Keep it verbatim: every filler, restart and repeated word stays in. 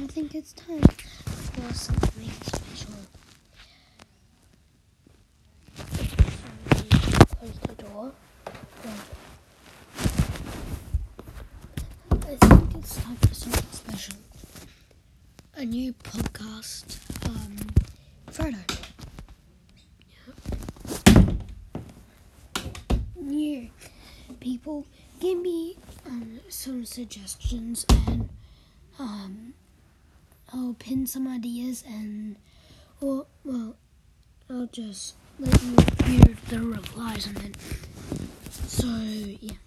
and I think it's time for something special. Close the door. I think it's time for something special. A new podcast, um, Frodo. Yeah. New people, give me um, some suggestions and um, I'll pin some ideas and, or, well, I'll just let you hear the replies and then, so, yeah.